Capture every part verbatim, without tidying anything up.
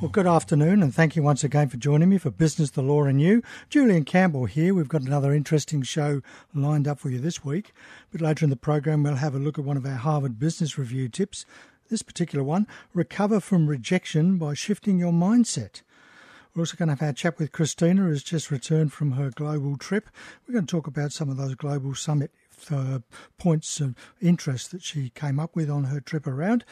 Well, good afternoon, and thank you once again for joining me for Business, the Law and You. Julian Campbell here. We've got another interesting show lined up for you this week. A bit later in the program, we'll have a look at one of our Harvard Business Review tips. This particular one, recover from rejection by shifting your mindset. We're also going to have our chat with Christina, who's just returned from her global trip. We're going to talk about some of those global summit Uh, points of interest that she came up with on her trip around.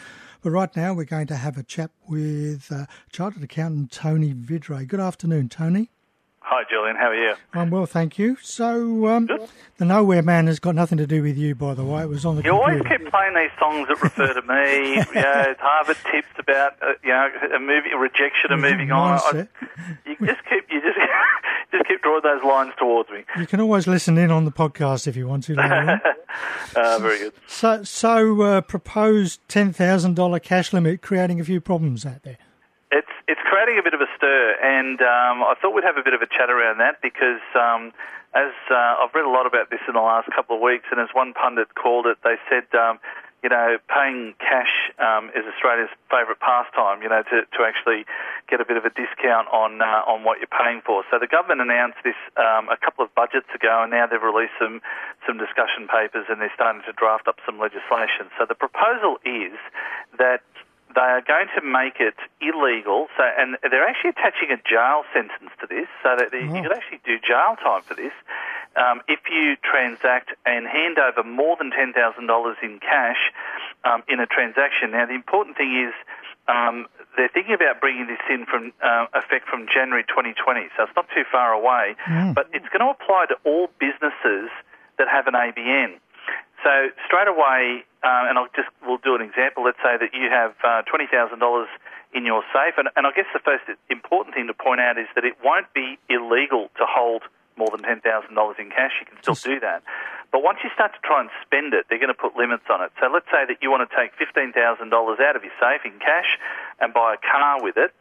But right now we're going to have a chat with uh, Chartered Accountant Tony Vidray. Good afternoon, Tony. Hi, Julian. How are you? I'm well, thank you. So um, the Nowhere Man has got nothing to do with you, by the way. It was on the You computer. Always keep playing these songs that refer to me. You know, Harvard tips about uh, you know a movie, rejection and moving on. I, you just keep you just. Just keep drawing those lines towards me. You can always listen in on the podcast if you want to. uh, very good. So, so uh, proposed ten thousand dollars cash limit creating a few problems out there. It's it's creating a bit of a stir, and um, I thought we'd have a bit of a chat around that because um, as uh, I've read a lot about this in the last couple of weeks, and as one pundit called it, they said, um, you know, paying cash um, is Australia's favourite pastime, you know, to, to actually get a bit of a discount on uh, on what you're paying for. So the government announced this um, a couple of budgets ago, and now they've released some, some discussion papers and they're starting to draft up some legislation. So the proposal is that they are going to make it illegal, so and they're actually attaching a jail sentence to this, so that they, mm-hmm. you could actually do jail time for this. Um, if you transact and hand over more than ten thousand dollars in cash um, in a transaction. Now, the important thing is um, they're thinking about bringing this in from uh, effect from January twenty twenty, so it's not too far away, mm. but it's going to apply to all businesses that have an A B N. So straight away, uh, and I'll just we'll do an example. Let's say that you have uh, twenty thousand dollars in your safe, and, and I guess the first important thing to point out is that it won't be illegal to hold more than ten thousand dollars in cash. You can still do that. But once you start to try and spend it, they're going to put limits on it. So let's say that you want to take fifteen thousand dollars out of your safe in cash and buy a car with it.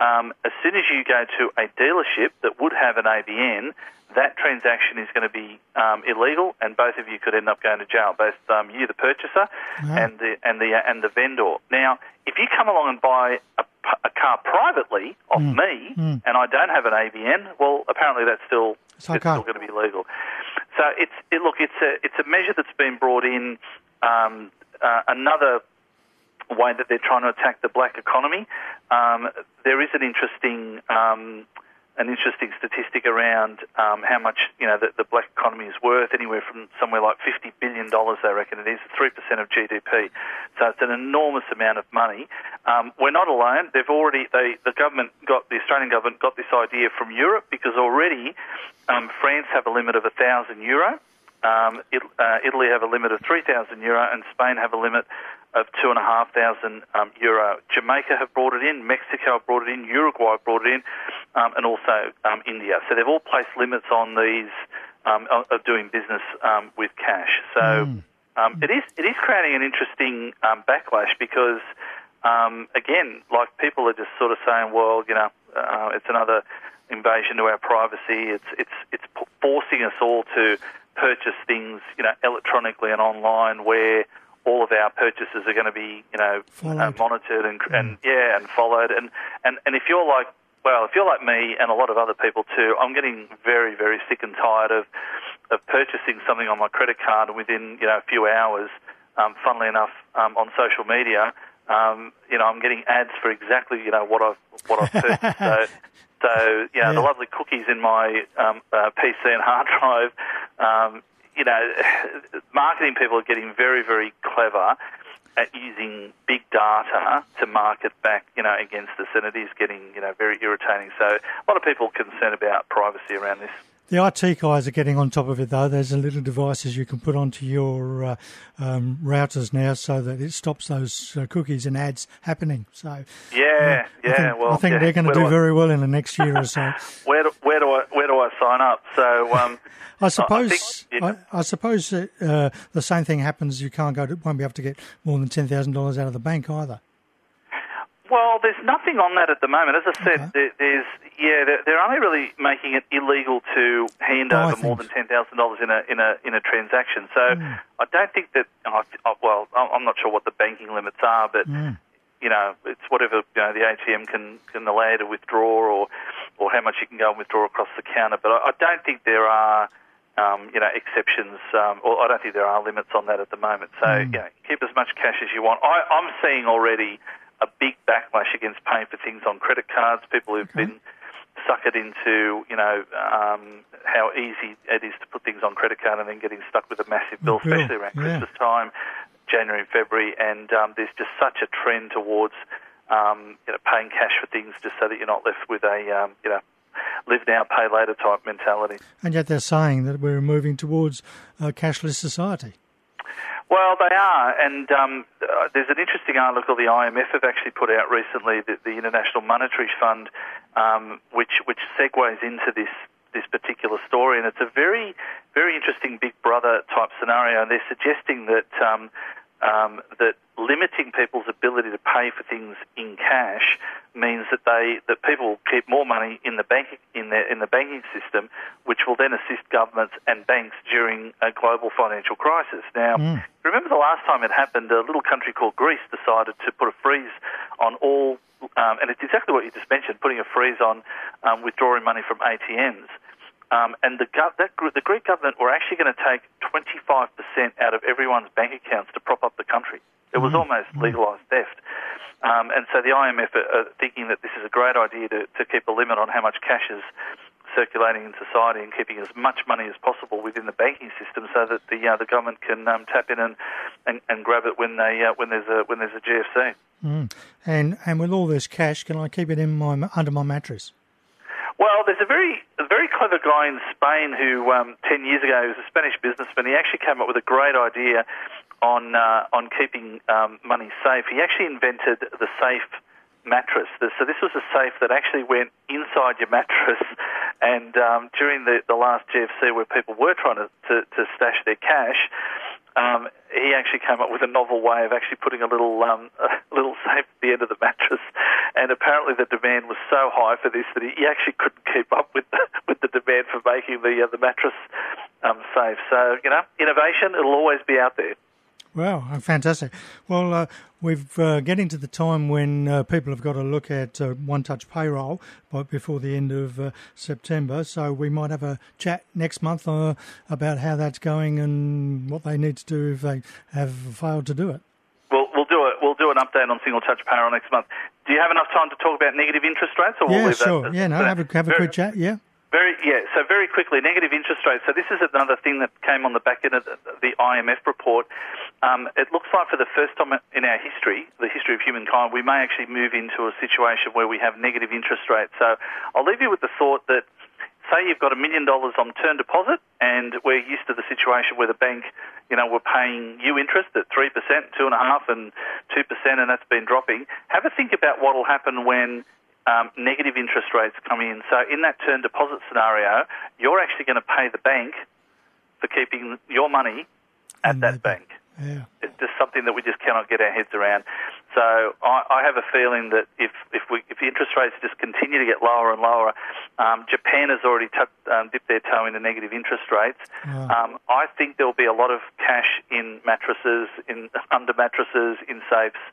Um, as soon as you go to a dealership that would have an A B N, that transaction is going to be um, illegal, and both of you could end up going to jail, both um, you, the purchaser, mm-hmm. and the and the uh, and the vendor. Now, if you come along and buy a, a car privately off mm. me, mm. and I don't have an A B N, well, apparently that's still it's, it's still going to be illegal. So it's it, look, it's a it's a measure that's been brought in um, uh, another. way that they're trying to attack the black economy. Um, there is an interesting, um, an interesting statistic around um, how much you know the, the black economy is worth. Anywhere from somewhere like fifty billion dollars, they reckon it is, three percent of G D P. So it's an enormous amount of money. Um, we're not alone. They've already, they, the government got the Australian government got this idea from Europe because already um, France have a limit of a thousand euro. Um, it, uh, Italy have a limit of three thousand euro, and Spain have a limit of two thousand five hundred um, euro. Jamaica have brought it in, Mexico have brought it in, Uruguay have brought it in, um, and also um, India. So they've all placed limits on these um, of doing business um, with cash. So mm. um, it is it is creating an interesting um, backlash because, um, again, like people are just sort of saying, well, you know, uh, it's another invasion to our privacy. It's it's it's forcing us all to purchase things, you know, electronically and online, where all of our purchases are going to be, you know, uh, monitored and, mm. and yeah, and followed. And, and and if you're like, well, if you're like me and a lot of other people too, I'm getting very, very sick and tired of of purchasing something on my credit card, and within you know a few hours, um, funnily enough, um, on social media, um, you know, I'm getting ads for exactly you know what I've what I've purchased. so, So, you know, yeah. the lovely cookies in my um, uh, P C and hard drive, um, you know, marketing people are getting very, very clever at using big data to market back, you know, against us, and it is getting, you know, very irritating. So a lot of people are concerned about privacy around this. The I T guys are getting on top of it, though. There's little devices you can put onto your uh, um, routers now so that it stops those uh, cookies and ads happening. So yeah, uh, yeah. I think, well, I think yeah. they're going to do I... very well in the next year or so. where do, where do I where do I sign up? So um, I suppose I, I, think, I, I suppose that, uh, the same thing happens. You can't go to, won't be able to get more than ten thousand dollars out of the bank either. Well, there's nothing on that at the moment. As I said, okay. there, there's yeah, they're, they're only really making it illegal to hand oh, over more than ten thousand dollars in a in a in a transaction. So mm. I don't think that. Oh, well, I'm not sure what the banking limits are, but mm. you know, it's whatever, you know, the A T M can, can allow you to withdraw, or or how much you can go and withdraw across the counter. But I, I don't think there are, um, you know, exceptions, um, or I don't think there are limits on that at the moment. So, mm. you know, keep as much cash as you want. I, I'm seeing already a big backlash against paying for things on credit cards, people who've okay. been suckered into, you know, um, how easy it is to put things on credit card and then getting stuck with a massive bill, bill. especially around yeah. Christmas time, January and February, and um, there's just such a trend towards um, you know, paying cash for things just so that you're not left with a um, you know, live now, pay later type mentality. And yet they're saying that we're moving towards a cashless society. Well, they are, and um, uh, there's an interesting article the I M F have actually put out recently, the, the International Monetary Fund, um, which which segues into this this particular story, and it's a very, very interesting Big Brother type scenario, and they're suggesting that um, um, that limiting people's ability to pay for things in cash means that they that people keep more money in the bank in their in the banking system, which will then assist governments and banks during a global financial crisis. Now, mm. remember the last time it happened, a little country called Greece decided to put a freeze on all, um, and it's exactly what you just mentioned, putting a freeze on um, withdrawing money from A T Ms. Um, and the, gov- that group, the Greek government were actually going to take twenty-five percent out of everyone's bank accounts to prop up the country. It was almost legalised theft. Um, and so the I M F are, are thinking that this is a great idea to, to keep a limit on how much cash is circulating in society and keeping as much money as possible within the banking system so that the uh, the government can um, tap in and, and, and grab it when they uh, when there's a when there's a G F C. Mm. And and with all this cash, can I keep it in my under my mattress? Well, there's a very a very clever guy in Spain who um, ten years ago, he was a Spanish businessman. He actually came up with a great idea on uh, on keeping um, money safe. He actually invented the safe mattress. So this was a safe that actually went inside your mattress, and um, during the, the last G F C where people were trying to, to, to stash their cash, um, he actually came up with a novel way of actually putting a little um, a little safe at the end of the mattress. And apparently the demand was so high for this that he actually couldn't keep up with the, with the demand for making the, uh, the mattress um, safe. So, you know, innovation, it'll always be out there. Wow, fantastic. Well, uh, we've uh, getting to the time when uh, people have got to look at uh, one-touch payroll by, before the end of uh, September, so we might have a chat next month uh, about how that's going and what they need to do if they have failed to do it. We'll, we'll do it. We'll do an update on single-touch payroll next month. Do you have enough time to talk about negative interest rates? Or yeah, we'll leave sure. That, yeah, no, have a, have a quick chat, yeah. Very, yeah, so very quickly, negative interest rates. So this is another thing that came on the back end of the I M F report. Um, it looks like for the first time in our history, the history of humankind, we may actually move into a situation where we have negative interest rates. So I'll leave you with the thought that, say you've got a million dollars on term deposit, and we're used to the situation where the bank, you know, we're paying you interest at three percent, two point five percent and two percent, and that's been dropping. Have a think about what will happen when Um, negative interest rates come in. So in that term deposit scenario, you're actually going to pay the bank for keeping your money at and that bank. Yeah. It's just something that we just cannot get our heads around. So I, I have a feeling that if if, we, if interest rates just continue to get lower and lower, um, Japan has already t- um, dipped their toe into negative interest rates. Yeah. Um, I think there will be a lot of cash in mattresses, in under mattresses, in safes,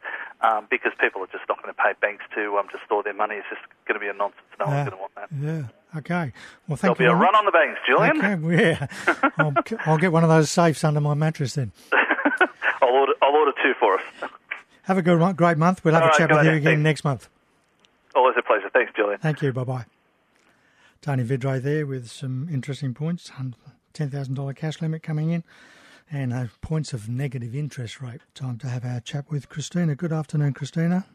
um, because people are just not going to pay banks to um, to store their money. It's just going to be a nonsense. No uh, one's going to want that. Yeah. Okay. Well, thank There'll you. There'll be a run on the banks, Julian. Okay. Well, yeah. I'll, I'll get one of those safes under my mattress then. I'll order, I'll order two for us. Have a good one, great month. We'll have All a chat right, with you ahead. again Thanks. next month. Always a pleasure. Thanks, Julian. Thank you. Bye-bye. Tony Vidray there with some interesting points. ten thousand dollars cash limit coming in and uh, points of negative interest rate. Time to have our chat with Christina. Good afternoon, Christina.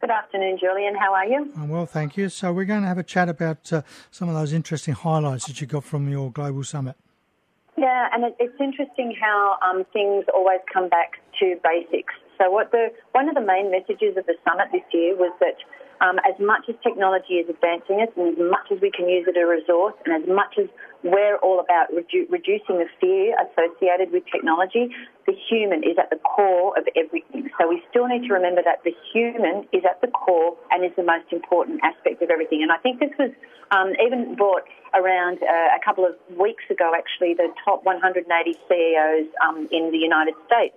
Good afternoon, Julian. How are you? I'm well, thank you. So we're going to have a chat about uh, some of those interesting highlights that you got from your global summit. Yeah, and it, it's interesting how um, things always come back to basics. So what the one of the main messages of the summit this year was that um, as much as technology is advancing us and as much as we can use it as a resource and as much as we're all about redu- reducing the fear associated with technology, the human is at the core of everything. So we still need to remember that the human is at the core and is the most important aspect of everything. And I think this was um, even brought around uh, a couple of weeks ago, actually, the top one hundred eighty C E Os um, in the United States.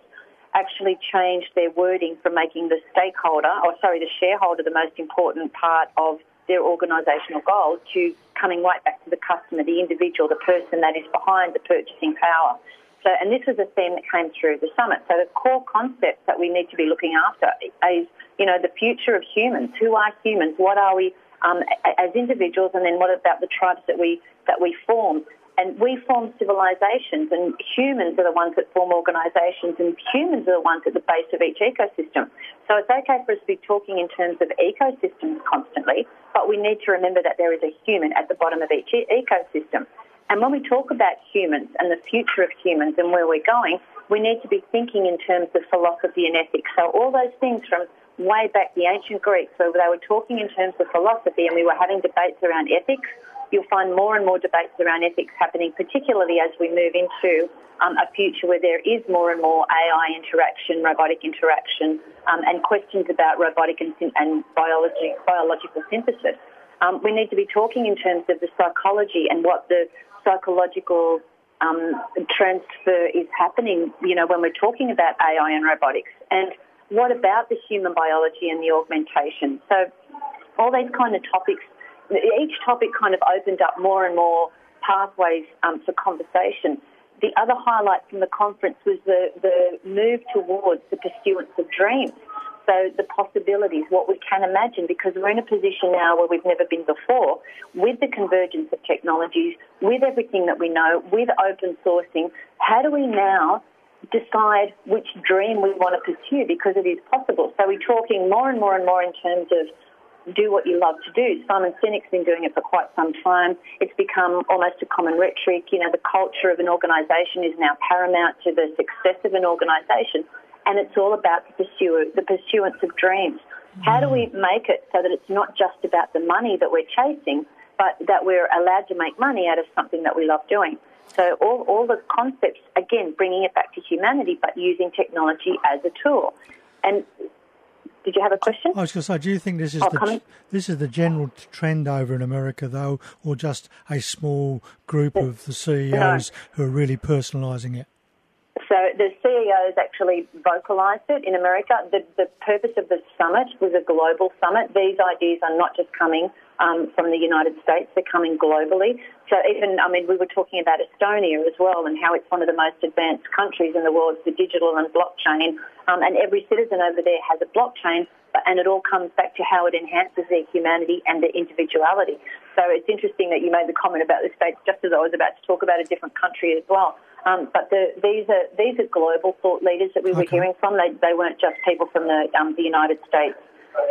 actually changed their wording from making the stakeholder, or sorry, the shareholder, the most important part of their organisational goal to coming right back to the customer, the individual, the person that is behind the purchasing power. So, and this was a theme that came through the summit. So the core concepts that we need to be looking after is, you know, the future of humans. Who are humans? What are we um, as individuals? And then what about the tribes that we that we form? And we form civilizations, and humans are the ones that form organisations, and humans are the ones at the base of each ecosystem. So it's okay for us to be talking in terms of ecosystems constantly, but we need to remember that there is a human at the bottom of each e- ecosystem. And when we talk about humans and the future of humans and where we're going, we need to be thinking in terms of philosophy and ethics. So all those things from way back, the ancient Greeks, where they were talking in terms of philosophy and we were having debates around ethics, you'll find more and more debates around ethics happening, particularly as we move into um, a future where there is more and more A I interaction, robotic interaction, um, and questions about robotic and, and biology, biological synthesis. Um, we need to be talking in terms of the psychology and what the psychological um, transfer is happening, you know, when we're talking about A I and robotics. And what about the human biology and the augmentation? So all these kind of topics, each topic kind of opened up more and more pathways um, for conversation. The other highlight from the conference was the, the move towards the pursuance of dreams. So the possibilities, what we can imagine, because we're in a position now where we've never been before, with the convergence of technologies, with everything that we know, with open sourcing, how do we now decide which dream we want to pursue? Because it is possible. So we're talking more and more and more in terms of do what you love to do. Simon Sinek's been doing it for quite some time. It's become almost a common rhetoric. You know, the culture of an organisation is now paramount to the success of an organisation, and it's all about the, pursue, the pursuance of dreams. How do we make it so that it's not just about the money that we're chasing, but that we're allowed to make money out of something that we love doing? So all, all the concepts, again, bringing it back to humanity, but using technology as a tool. And did you have a question? I was going to say, do you think this is oh, the this is the general trend over in America, though, or just a small group of the C E Os no. who are really personalising it? So the C E Os actually vocalised it in America. The, the purpose of the summit was a global summit. These ideas are not just coming um, from the United States, they're coming globally. So even, I mean, we were talking about Estonia as well and how it's one of the most advanced countries in the world for digital and blockchain. Um, and every citizen over there has a blockchain, but, and it all comes back to how it enhances their humanity and their individuality. So it's interesting that you made the comment about the States just as I was about to talk about a different country as well. Um, but the, these are these are global thought leaders that we were okay. hearing from. They they weren't just people from the um, the United States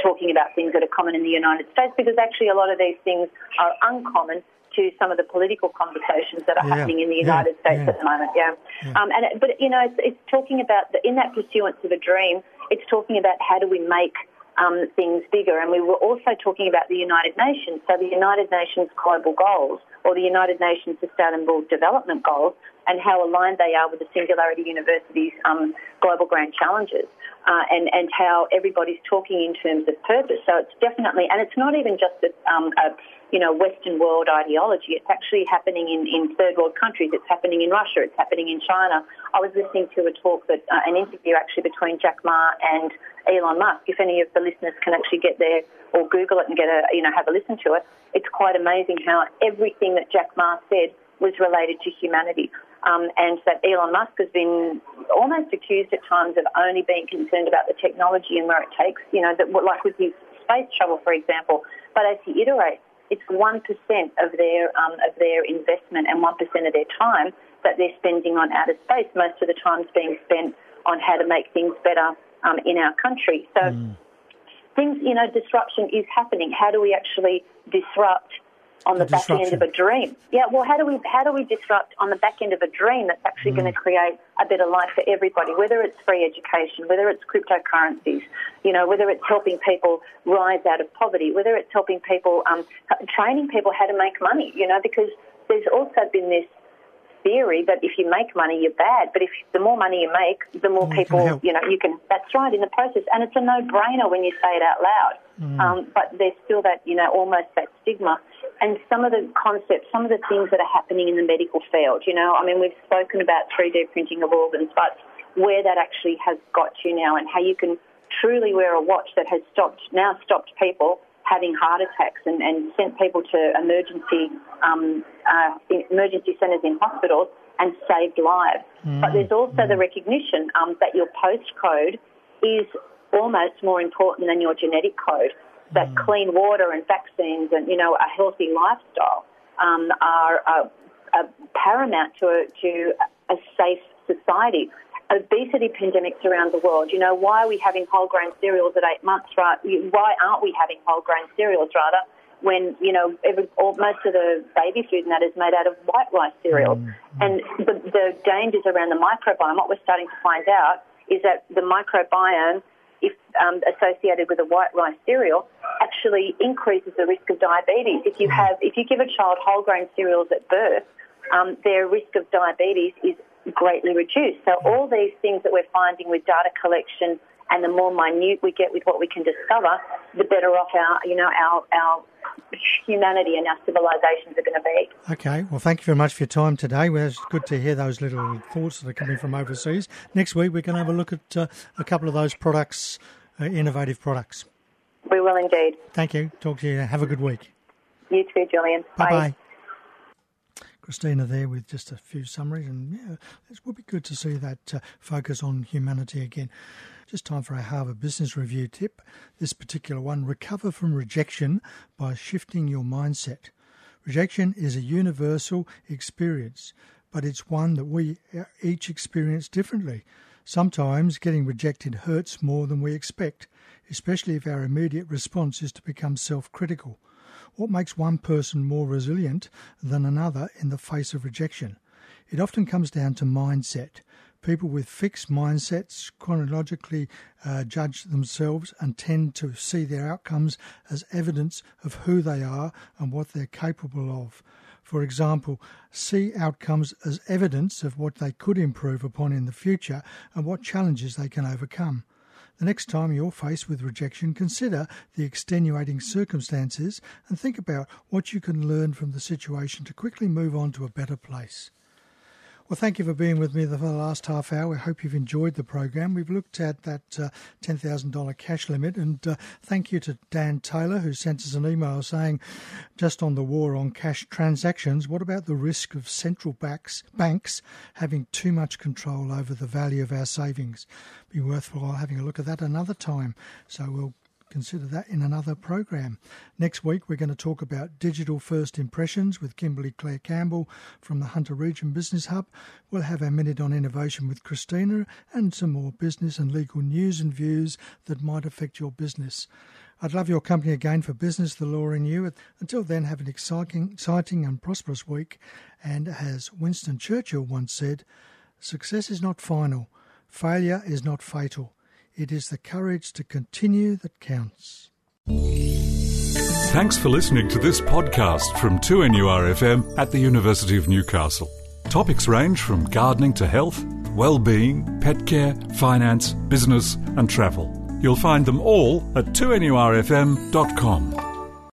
talking about things that are common in the United States, because actually a lot of these things are uncommon to some of the political conversations that are yeah. happening in the United yeah. States yeah. at the moment. Yeah. yeah. Um, and but you know, it's, it's talking about the, in that pursuance of a dream. It's talking about how do we make um, things bigger, and we were also talking about the United Nations. So the United Nations Global Goals, or the United Nations Sustainable Development Goals, and how aligned they are with the Singularity University's um, Global Grand Challenges, uh, and, and how everybody's talking in terms of purpose. So it's definitely, and it's not even just a, um, a you know, Western world ideology. It's actually happening in, in third world countries. It's happening in Russia. It's happening in China. I was listening to a talk, that uh, an interview actually between Jack Ma and Elon Musk. If any of the listeners can actually get there or Google it and get a, you know, have a listen to it, it's quite amazing how everything that Jack Ma said was related to humanity. Um, and that Elon Musk has been almost accused at times of only being concerned about the technology and where it takes, you know, that, like with his space travel, for example. But as he iterates, it's one percent of their um, of their investment and one percent of their time that they're spending on outer space, most of the time's being spent on how to make things better um, in our country. So mm. things, you know, disruption is happening. How do we actually disrupt on the, the back end of a dream? Yeah, well, how do we how do we disrupt on the back end of a dream that's actually mm. going to create a better life for everybody, whether it's free education, whether it's cryptocurrencies, you know, whether it's helping people rise out of poverty, whether it's helping people, um, training people how to make money, you know, because there's also been this theory that if you make money, you're bad, but if the more money you make, the more oh, people, you, you know, you can, that's right, in the process. And it's a no-brainer when you say it out loud. Mm. Um, but there's still that, you know, almost that stigma. And some of the concepts, some of the things that are happening in the medical field, you know, I mean, we've spoken about three D printing of organs, but where that actually has got you now and how you can truly wear a watch that has stopped now stopped people having heart attacks and, and sent people to emergency um, uh, emergency centres in hospitals and saved lives. Mm. But there's also mm. the recognition um, that your postcode is almost more important than your genetic code, that mm. clean water and vaccines and, you know, a healthy lifestyle um, are, are, are paramount to a, to a safe society. Obesity pandemics around the world. You know, why are we having whole grain cereals at eight months? Right? Why aren't we having whole grain cereals rather when, you know, every, all, most of the baby food and that is made out of white rice cereals? Mm. And the, the dangers around the microbiome, what we're starting to find out is that the microbiome, if um, associated with a white rice cereal, actually increases the risk of diabetes. If you have, if you give a child whole grain cereals at birth, um, their risk of diabetes is greatly reduced. So all these things that we're finding with data collection, and the more minute we get with what we can discover, the better off our, you know, our our humanity and our civilizations are going to be. Okay. Well, thank you very much for your time today. Well, it's good to hear those little thoughts that are coming from overseas. Next week, we're going to have a look at uh, a couple of those products, uh, innovative products. We will indeed. Thank you. Talk to you. Have a good week. You too, Julian. Bye bye. Christina there with just a few summaries, and yeah, it would be good to see that uh, focus on humanity again. Just time for a Harvard Business Review tip. This particular one, recover from rejection by shifting your mindset. Rejection is a universal experience, but it's one that we each experience differently. Sometimes getting rejected hurts more than we expect, especially if our immediate response is to become self-critical. What makes one person more resilient than another in the face of rejection? It often comes down to mindset. People with fixed mindsets chronologically uh, judge themselves and tend to see their outcomes as evidence of who they are and what they're capable of. For example, see outcomes as evidence of what they could improve upon in the future and what challenges they can overcome. The next time you're faced with rejection, consider the extenuating circumstances and think about what you can learn from the situation to quickly move on to a better place. Well, thank you for being with me for the last half hour. I hope you've enjoyed the program. We've looked at that uh, ten thousand dollars cash limit, and uh, thank you to Dan Taylor, who sent us an email saying, just on the war on cash transactions, what about the risk of central banks, banks having too much control over the value of our savings? Be worthwhile having a look at that another time. So we'll consider that in another program. Next week, we're going to talk about digital first impressions with Kimberly Claire Campbell from the Hunter Region Business Hub. We'll have our minute on innovation with Christina and some more business and legal news and views that might affect your business. I'd love your company again for Business, the Law and You. Until then, have an exciting, exciting and prosperous week. And as Winston Churchill once said, success is not final. Failure is not fatal. It is the courage to continue that counts. Thanks for listening to this podcast from two N U R F M at the University of Newcastle. Topics range from gardening to health, well-being, pet care, finance, business and travel. You'll find them all at two N U R F M dot com.